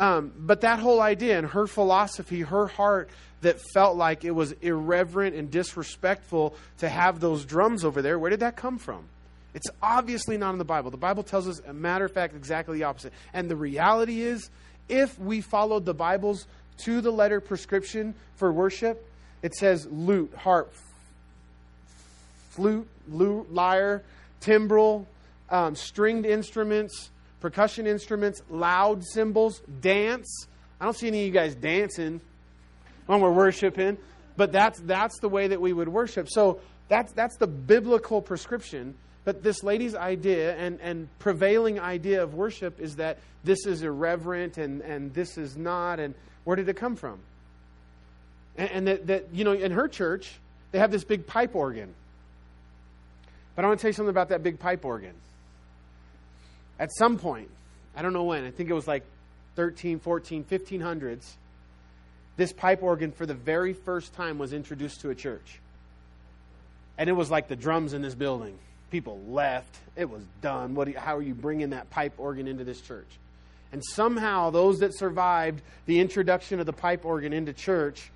but that whole idea and her philosophy, her heart that felt like it was irreverent and disrespectful to have those drums over there, where did that come from? It's obviously not in the Bible. The Bible tells us, a matter of fact, exactly the opposite. And the reality is, if we followed the Bible's to the letter prescription for worship, it says lute, harp, flute, lyre, timbrel, stringed instruments, percussion instruments, loud cymbals, dance. I don't see any of you guys dancing when we're worshiping, but that's the way that we would worship. So that's the biblical prescription. But this lady's idea and prevailing idea of worship is that this is irreverent and this is not. And where did it come from? And that in her church, they have this big pipe organ. But I want to tell you something about that big pipe organ. At some point, I don't know when, I think it was like 13, 14, 1500s, this pipe organ for the very first time was introduced to a church. And it was like the drums in this building. People left. It was done. How are you bringing that pipe organ into this church? And somehow those that survived the introduction of the pipe organ into church,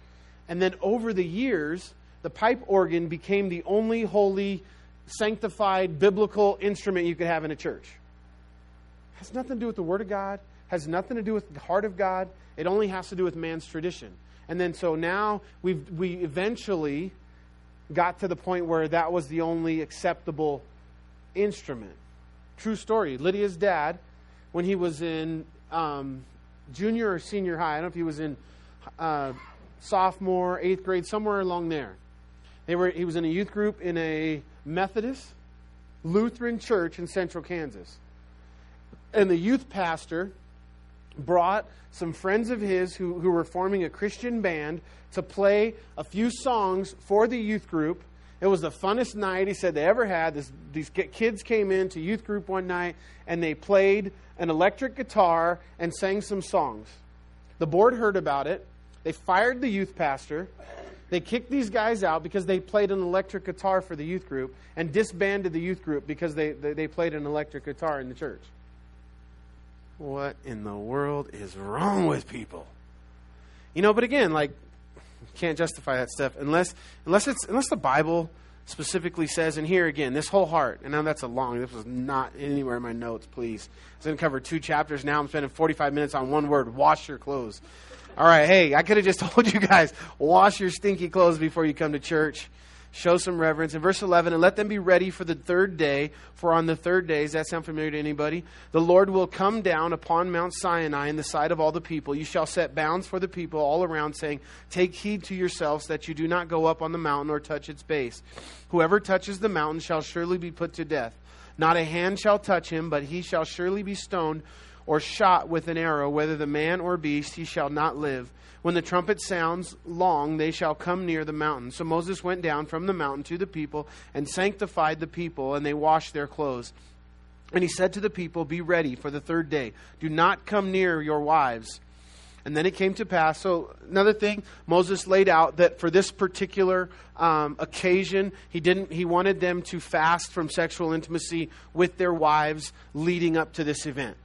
and then over the years, the pipe organ became the only holy, sanctified, biblical instrument you could have in a church. Has nothing to do with the Word of God, has nothing to do with the heart of God. It only has to do with man's tradition. And then so now we eventually got to the point where that was the only acceptable instrument. True story. Lydia's dad, when he was in junior or senior high, I don't know if he was in sophomore, 8th grade, somewhere along there. He was in a youth group in a Methodist Lutheran church in central Kansas. And the youth pastor brought some friends of his who were forming a Christian band to play a few songs for the youth group. It was the funnest night, he said, they ever had. These kids came into youth group one night, and they played an electric guitar and sang some songs. The board heard about it. They fired the youth pastor. They kicked these guys out because they played an electric guitar for the youth group, and disbanded the youth group because they played an electric guitar in the church. What in the world is wrong with people? But again, you can't justify that stuff unless the Bible specifically says, and here again, this whole heart, and now this was not anywhere in my notes, please. I was going to cover 2 chapters. Now I'm spending 45 minutes on one word, wash your clothes. All right, hey, I could have just told you guys, wash your stinky clothes before you come to church. Show some reverence. In verse 11, and let them be ready for the third day, for on the third day, does that sound familiar to anybody? The Lord will come down upon Mount Sinai in the sight of all the people. You shall set bounds for the people all around, saying, take heed to yourselves that you do not go up on the mountain or touch its base. Whoever touches the mountain shall surely be put to death. Not a hand shall touch him, but he shall surely be stoned or shot with an arrow, whether the man or beast, he shall not live. When the trumpet sounds long, they shall come near the mountain. So Moses went down from the mountain to the people and sanctified the people, and they washed their clothes. And he said to the people, be ready for the third day. Do not come near your wives. And then it came to pass. So another thing, Moses laid out that for this particular occasion, he wanted them to fast from sexual intimacy with their wives leading up to this event.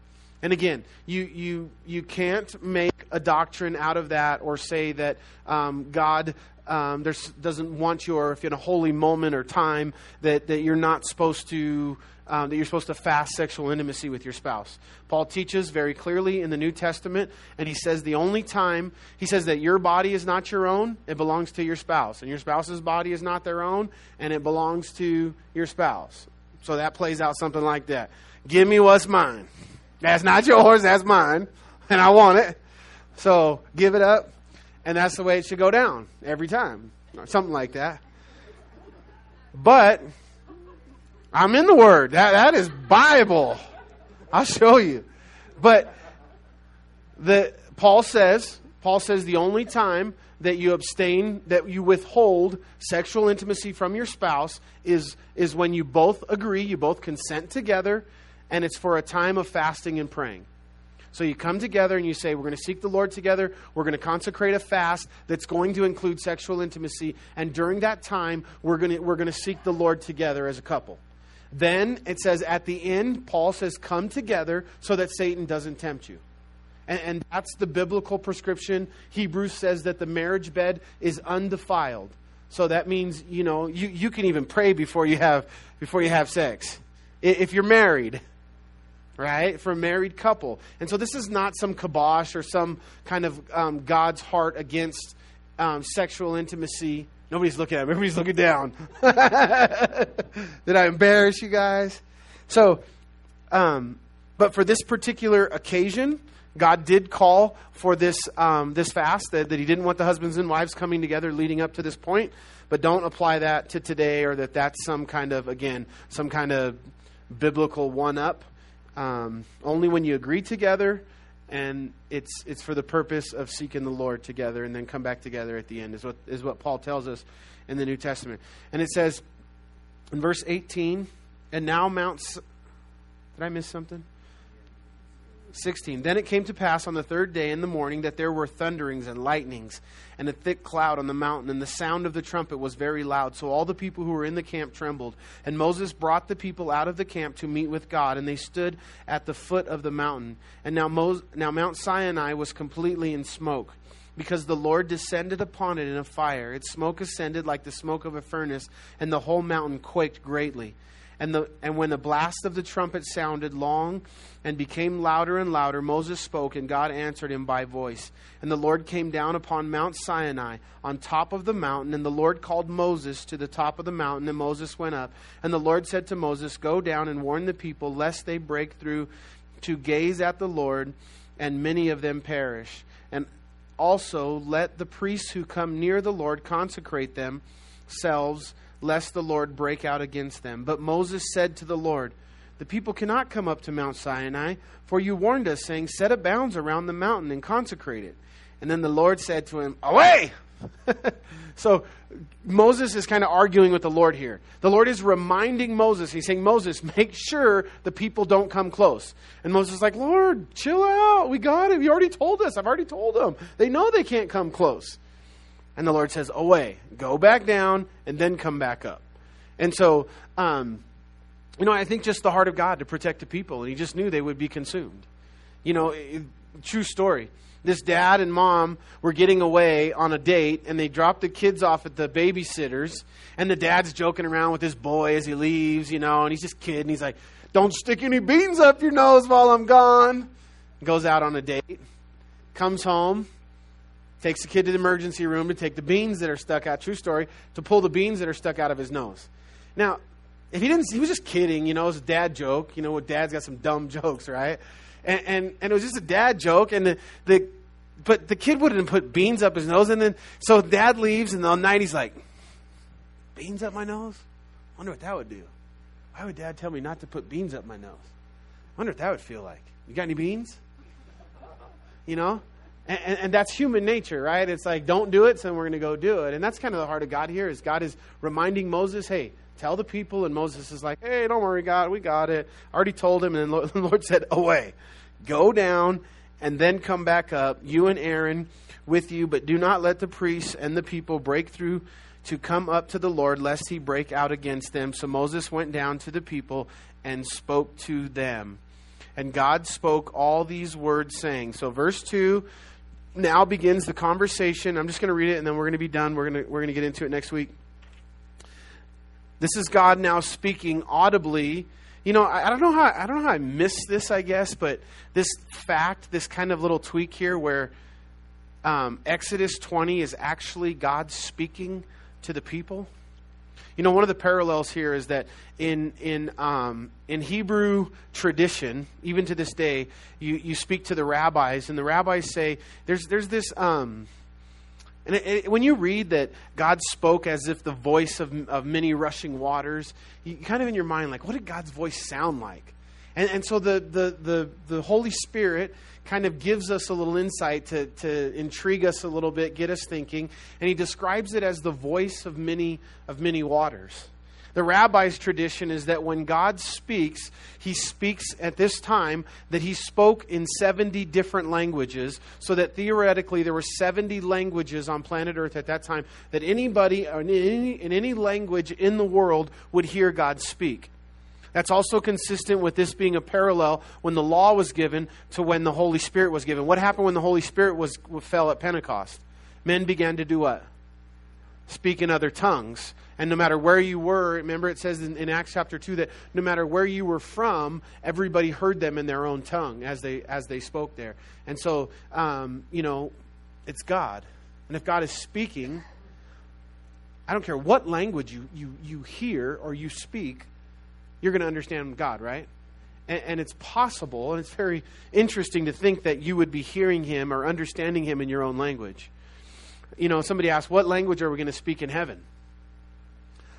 And again, you can't make a doctrine out of that or say that God doesn't want you, or if you're in a holy moment or time, that you're not supposed to that you're supposed to fast sexual intimacy with your spouse. Paul teaches very clearly in the New Testament, and he says the only time, he says that your body is not your own, it belongs to your spouse, and your spouse's body is not their own, and it belongs to your spouse. So that plays out something like that. Give me what's mine. That's not yours, that's mine, and I want it. So give it up, and that's the way it should go down every time, or something like that. But I'm in the Word. That is Bible. I'll show you. But Paul says the only time that you abstain, that you withhold sexual intimacy from your spouse is when you both agree, you both consent together, and it's for a time of fasting and praying. So you come together and you say, we're going to seek the Lord together. We're going to consecrate a fast that's going to include sexual intimacy. And during that time, we're going to seek the Lord together as a couple. Then it says at the end, Paul says, come together so that Satan doesn't tempt you. And that's the biblical prescription. Hebrews says that the marriage bed is undefiled. So that means, you know, you can even pray before you have sex if you're married. Right? For a married couple. And so this is not some kibosh or some kind of God's heart against sexual intimacy. Nobody's looking at me. Everybody's looking down. Did I embarrass you guys? So, but for this particular occasion, God did call for this this fast, that he didn't want the husbands and wives coming together leading up to this point. But don't apply that to today, or that's some kind of, again, some kind of biblical one-up. Only when you agree together, and it's for the purpose of seeking the Lord together, and then come back together at the end is what Paul tells us in the New Testament. And it says in verse 18, and now did I miss something? 16. Then it came to pass on the third day in the morning that there were thunderings and lightnings and a thick cloud on the mountain, and the sound of the trumpet was very loud. So all the people who were in the camp trembled. And Moses brought the people out of the camp to meet with God, and they stood at the foot of the mountain. And now Mount Sinai was completely in smoke, because the Lord descended upon it in a fire. Its smoke ascended like the smoke of a furnace, and the whole mountain quaked greatly. And when the blast of the trumpet sounded long and became louder and louder, Moses spoke, and God answered him by voice. And the Lord came down upon Mount Sinai on top of the mountain. And the Lord called Moses to the top of the mountain, and Moses went up. And the Lord said to Moses, go down and warn the people, lest they break through to gaze at the Lord, and many of them perish. And also let the priests who come near the Lord consecrate themselves, lest the Lord break out against them. But Moses said to the Lord, the people cannot come up to Mount Sinai, for you warned us, saying, set up bounds around the mountain and consecrate it. And then the Lord said to him, away! So Moses is kind of arguing with the Lord here. The Lord is reminding Moses. He's saying, Moses, make sure the people don't come close. And Moses is like, Lord, chill out. We got it. You already told us. I've already told them. They know they can't come close. And the Lord says, away, go back down, and then come back up. And so, you know, I think just the heart of God to protect the people. And he just knew they would be consumed. You know, true story. This dad and mom were getting away on a date, and they dropped the kids off at the babysitter's. And the dad's joking around with his boy as he leaves, you know, and he's just kidding. He's like, don't stick any beans up your nose while I'm gone. Goes out on a date, comes home. Takes the kid to the emergency room to take the beans that are stuck out. True story. To pull the beans that are stuck out of his nose. Now, if he didn't, he was just kidding. You know, it was a dad joke. You know, dad's got some dumb jokes, right? And it was just a dad joke. And but the kid wouldn't put beans up his nose. And then so dad leaves, and all night he's like, beans up my nose? I wonder what that would do. Why would dad tell me not to put beans up my nose? I wonder what that would feel like. You got any beans? You know? And that's human nature, right? It's like, don't do it, so we're going to go do it. And that's kind of the heart of God here, is God is reminding Moses, hey, tell the people. And Moses is like, hey, don't worry, God, we got it. I already told him. And then the Lord said, away, go down and then come back up, you and Aaron with you, but do not let the priests and the people break through to come up to the Lord, lest he break out against them. So Moses went down to the people and spoke to them. And God spoke all these words, saying, so verse 2 now begins the conversation. I'm just going to read it, and then we're going to be done. We're going to get into it next week. This is God now speaking audibly. You know, I don't know how I missed this, I guess, but this fact, this kind of little tweak here where Exodus 20 is actually God speaking to the people. You know, one of the parallels here is that in Hebrew tradition, even to this day, you speak to the rabbis, and the rabbis say there's this. And when you read that God spoke as if the voice of many rushing waters, you kind of in your mind like, what did God's voice sound like? And so the Holy Spirit kind of gives us a little insight to intrigue us a little bit, get us thinking. And he describes it as the voice of many waters. The rabbi's tradition is that when God speaks, he speaks at this time that he spoke in 70 different languages, so that theoretically there were 70 languages on planet Earth at that time that anybody in any language in the world would hear God speak. That's also consistent with this being a parallel when the law was given to when the Holy Spirit was given. What happened when the Holy Spirit fell at Pentecost? Men began to do what? Speak in other tongues. And no matter where you were, remember it says in Acts chapter 2 that no matter where you were from, everybody heard them in their own tongue as they spoke there. And so, you know, it's God. And if God is speaking, I don't care what language you hear or you speak, you're going to understand God, right? And it's possible, and it's very interesting to think that you would be hearing him or understanding him in your own language. You know, somebody asked, what language are we going to speak in heaven?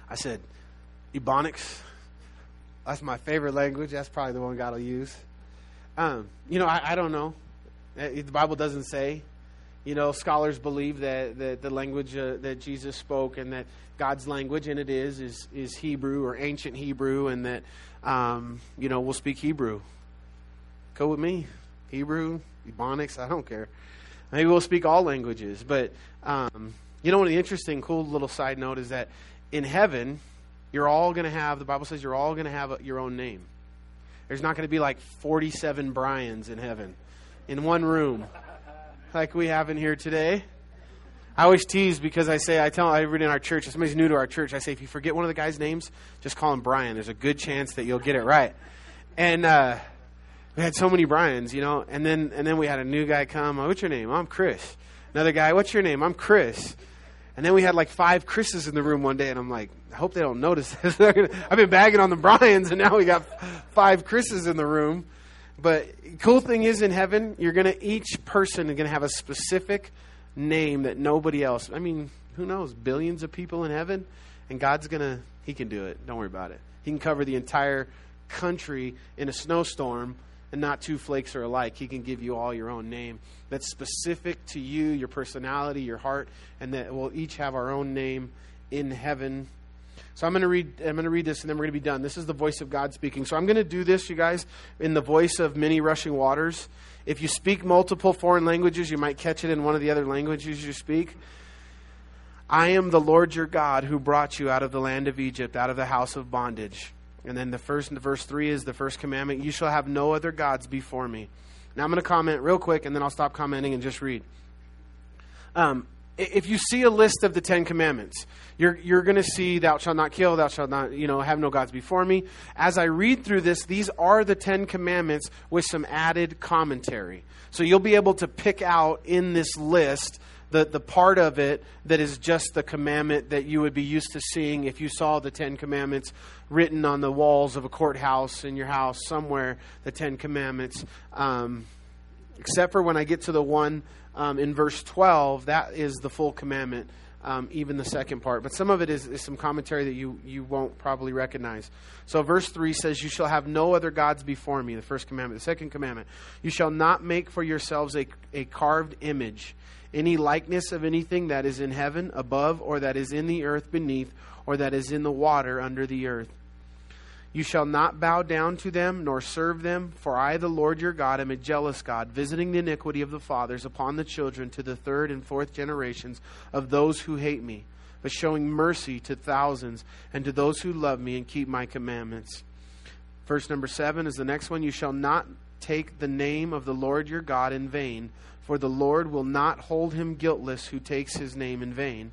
I said, Ebonics. That's my favorite language. That's probably the one God will use. You know, I don't know. The Bible doesn't say. You know, scholars believe that the language that Jesus spoke and that God's language, and it is Hebrew or ancient Hebrew, and that, you know, we'll speak Hebrew. Go with me. Hebrew, Ebonics, I don't care. Maybe we'll speak all languages. But, you know, one of the interesting, cool little side note is that in heaven, you're all going to have, the Bible says you're all going to have your own name. There's not going to be like 47 Brians in heaven in one room like we have in here today. I always tease because I tell everybody in our church, if somebody's new to our church, I say, if you forget one of the guys' names, just call him Brian. There's a good chance that you'll get it right. And we had so many Brians, you know, and then we had a new guy come, oh, what's your name? I'm Chris. Another guy, what's your name? I'm Chris. And then we had like 5 Chris's in the room one day, and I'm like, I hope they don't notice this. I've been bagging on the Brians, and now we got 5 Chris's in the room. But cool thing is in heaven, you're going to, each person is going to have a specific name that nobody else, I mean, who knows, billions of people in heaven, and God's going to, he can do it. Don't worry about it. He can cover the entire country in a snowstorm, and not 2 flakes are alike. He can give you all your own name that's specific to you, your personality, your heart, and that we'll each have our own name in heaven. So I'm going to read this, and then we're going to be done. This is the voice of God speaking. So I'm going to do this, you guys, in the voice of many rushing waters. If you speak multiple foreign languages, you might catch it in one of the other languages you speak. I am the Lord your God who brought you out of the land of Egypt, out of the house of bondage. And then verse 3 is the first commandment. You shall have no other gods before me. Now I'm going to comment real quick, and then I'll stop commenting and just read. If you see a list of the 10 commandments, you're going to see thou shalt not kill, thou shalt not, you know, have no gods before me. As I read through this, these are the 10 commandments with some added commentary. So you'll be able to pick out in this list the part of it that is just the commandment that you would be used to seeing if you saw the 10 commandments written on the walls of a courthouse in your house somewhere, the 10 commandments, except for when I get to the one in verse 12, that is the full commandment, even the second part. But some of it is some commentary that you won't probably recognize. So verse 3 says, you shall have no other gods before me, the first commandment. The second commandment, you shall not make for yourselves a carved image, any likeness of anything that is in heaven above, or that is in the earth beneath, or that is in the water under the earth. You shall not bow down to them, nor serve them, for I, the Lord your God, am a jealous God, visiting the iniquity of the fathers upon the children to the third and fourth generations of those who hate me, but showing mercy to thousands and to those who love me and keep my commandments. Verse number 7 is the next one. You shall not take the name of the Lord your God in vain, for the Lord will not hold him guiltless who takes his name in vain.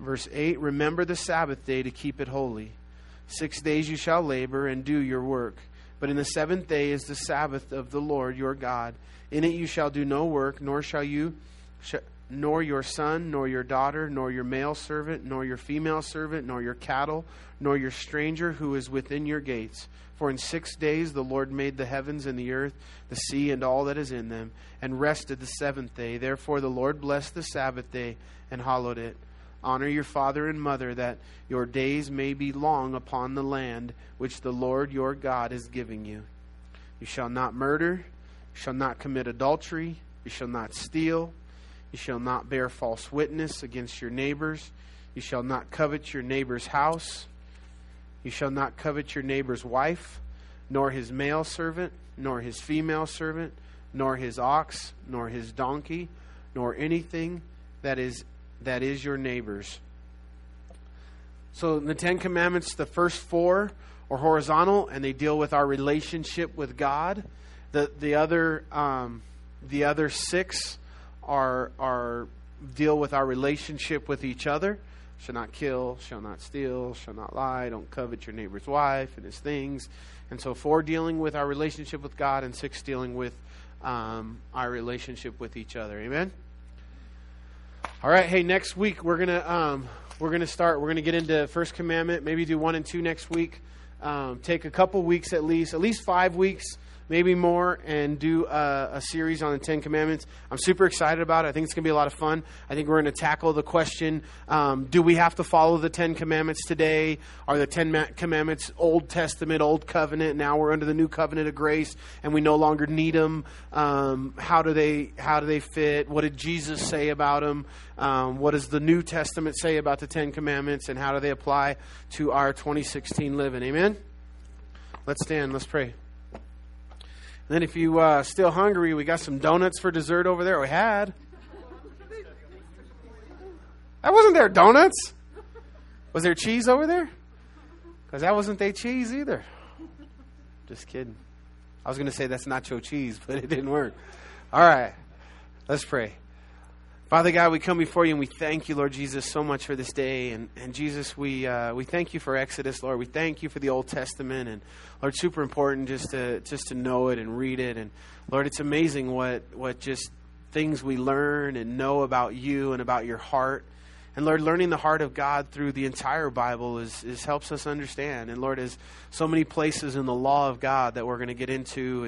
Verse 8, remember the Sabbath day to keep it holy. 6 days you shall labor and do your work, but in the seventh day is the Sabbath of the Lord your God. In it you shall do no work, nor shall you, nor your son, nor your daughter, nor your male servant, nor your female servant, nor your cattle, nor your stranger who is within your gates. For in 6 days the Lord made the heavens and the earth, the sea and all that is in them, and rested the seventh day. Therefore the Lord blessed the Sabbath day and hallowed it. Honor your father and mother, that your days may be long upon the land which the Lord your God is giving you. You shall not murder. You shall not commit adultery. You shall not steal. You shall not bear false witness against your neighbors. You shall not covet your neighbor's house. You shall not covet your neighbor's wife, nor his male servant, nor his female servant, nor his ox, nor his donkey, nor anything that is your neighbor's. So in the Ten Commandments, the first four are horizontal, and they deal with our relationship with God. The other six are deal with our relationship with each other. Shall not kill, shall not steal, shall not lie, don't covet your neighbor's wife and his things. And so 4 dealing with our relationship with God, and 6 dealing with our relationship with each other. Amen. All right, hey, next week we're gonna get into First Commandment. Maybe do 1 and 2 next week. Take a couple weeks at least 5 weeks, maybe more, and do a series on the Ten Commandments. I'm super excited about it. I think it's gonna be a lot of fun. I think we're gonna tackle the question: do we have to follow the Ten Commandments today? Are the Ten Commandments Old Testament, Old Covenant? Now we're under the New Covenant of grace, and we no longer need them. How do they fit? What did Jesus say about them? What does the New Testament say about the Ten Commandments, and how do they apply to our 2016 living? Amen? Let's stand. Let's pray. And then if you are still hungry, we got some donuts for dessert over there. We had. That wasn't their donuts. Was there cheese over there? Because that wasn't their cheese either. Just kidding. I was going to say that's nacho cheese, but it didn't work. All right. Let's pray. Father God, we come before you and we thank you, Lord Jesus, so much for this day. And Jesus, we thank you for Exodus, Lord. We thank you for the Old Testament. And Lord, super important just to know it and read it. And Lord, it's amazing what just things we learn and know about you and about your heart. And Lord, learning the heart of God through the entire Bible is helps us understand. And Lord, as so many places in the law of God that we're going to get into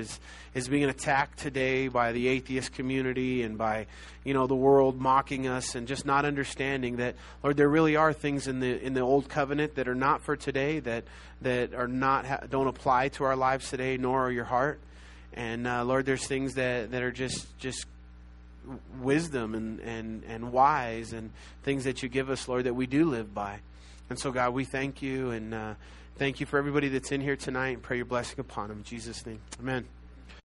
is being attacked today by the atheist community and by, the world mocking us and just not understanding that, Lord, there really are things in the Old Covenant that are not for today, that are not, don't apply to our lives today, nor are your heart. And Lord, there's things that are just wisdom and wise and things that you give us, Lord, that we do live by. And so, God, we thank you, and thank you for everybody that's in here tonight, and pray your blessing upon them. In Jesus' name, amen.